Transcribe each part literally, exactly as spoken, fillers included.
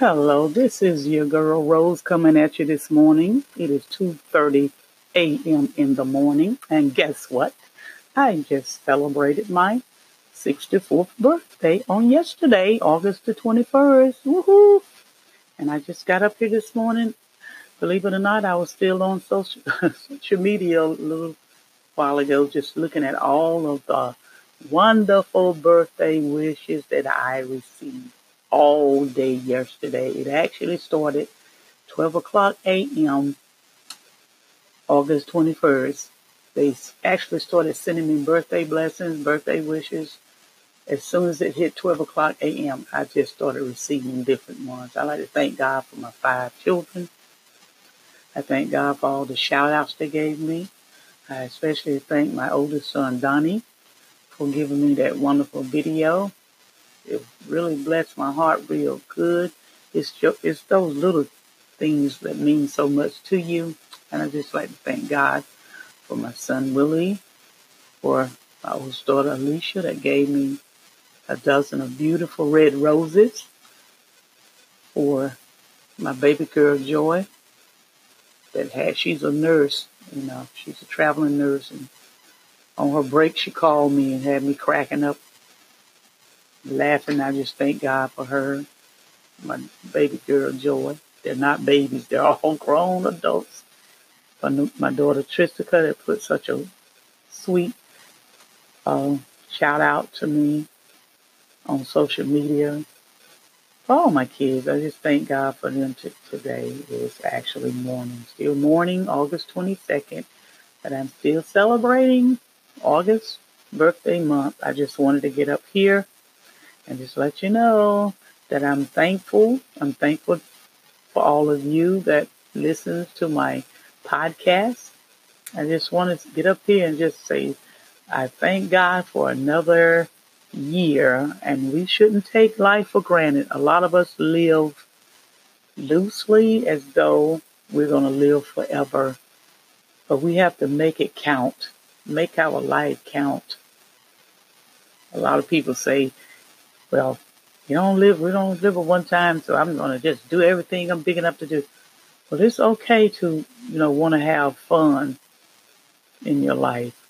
Hello, this is your girl Rose coming at you this morning. It is two thirty a m in the morning, and guess what? I just celebrated my sixty-fourth birthday on yesterday, August the twenty-first. Woohoo! And I just got up here this morning. Believe it or not, I was still on social, social media a little while ago, just looking at all of the wonderful birthday wishes that I received all day yesterday. It actually started twelve o'clock a m August twenty-first. They actually started sending me birthday blessings, birthday wishes. As soon as it hit twelve o'clock a m, I just started receiving different ones. I like to thank God for my five children. I thank God for all the shout-outs they gave me. I especially thank my oldest son, Donnie, for giving me that wonderful video. It really blessed my heart real good. It's just, it's those little things that mean so much to you. And I just like to thank God for my son, Willie, for my oldest daughter, Alicia, that gave me a dozen of beautiful red roses, for my baby girl, Joy, that had, she's a nurse, you know, she's a traveling nurse. And on her break, she called me and had me cracking up, laughing. I just thank God for her, my baby girl Joy. They're not babies, they're all grown adults. My daughter Tristica, that put such a sweet uh, shout out to me on social media. For all my kids, I just thank God for them. Today is actually morning, still morning, August twenty-second, but I'm still celebrating August birthday month. I just wanted to get up here and just let you know that I'm thankful. I'm thankful for all of you that listens to my podcast. I just want to get up here and just say, I thank God for another year. And we shouldn't take life for granted. A lot of us live loosely as though we're going to live forever. But we have to make it count. Make our life count. A lot of people say, well, you don't live, we don't live at one time, so I'm going to just do everything I'm big enough to do. Well, it's okay to, you know, want to have fun in your life,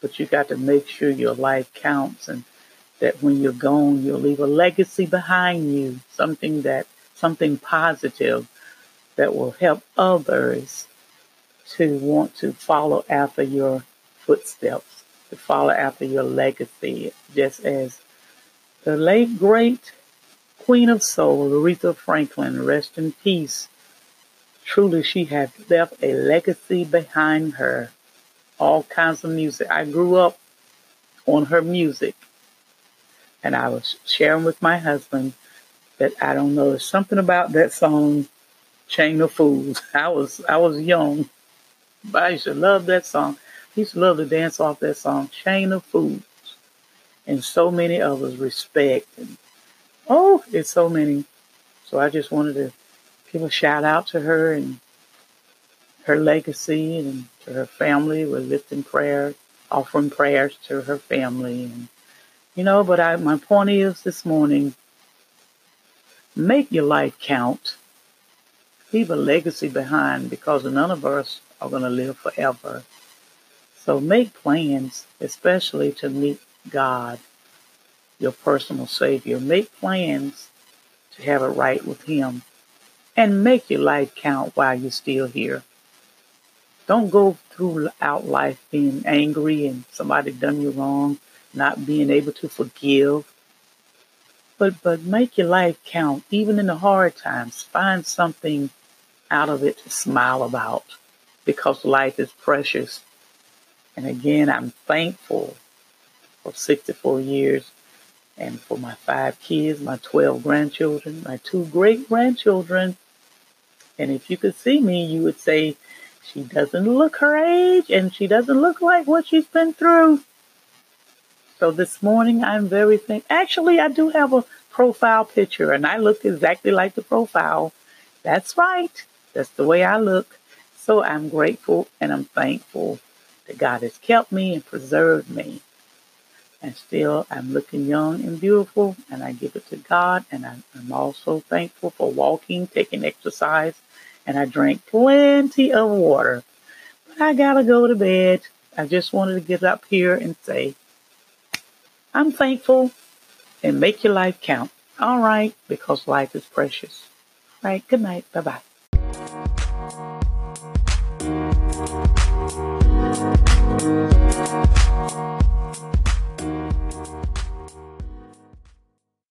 but you got to make sure your life counts, and that when you're gone, you'll leave a legacy behind you, something that, something positive that will help others to want to follow after your footsteps, to follow after your legacy, just as the late, great Queen of Soul, Aretha Franklin, rest in peace. Truly, she has left a legacy behind her. All kinds of music. I grew up on her music. And I was sharing with my husband that I don't know, there's something about that song, Chain of Fools. I was, I was young, but I used to love that song. I used to love to dance off that song, Chain of Fools. And so many others respect. And, oh, it's so many. So I just wanted to give a shout out to her and her legacy, and to her family. We're lifting prayer, offering prayers to her family. And, you know, but I, my point is this morning, make your life count. Leave a legacy behind, because none of us are going to live forever. So make plans, especially to meet God, your personal Savior. Make plans to have it right with Him, and make your life count while you're still here. Don't go throughout life being angry and somebody done you wrong, not being able to forgive. But but make your life count. Even in the hard times, find something out of it to smile about, because life is precious. And again, I'm thankful for sixty-four years, and for my five kids, my twelve grandchildren, my two great grandchildren. And if you could see me, you would say, she doesn't look her age, and she doesn't look like what she's been through. So this morning, I'm very thankful. Actually, I do have a profile picture, and I look exactly like the profile. That's right. That's the way I look. So I'm grateful and I'm thankful that God has kept me and preserved me. and still I'm looking young and beautiful, and I give it to God. And I, I'm also thankful for walking, taking exercise, and I drank plenty of water. But I gotta go to bed. I just wanted to get up here and say, I'm thankful, and make your life count. All right, because life is precious. All right, good night. Bye-bye.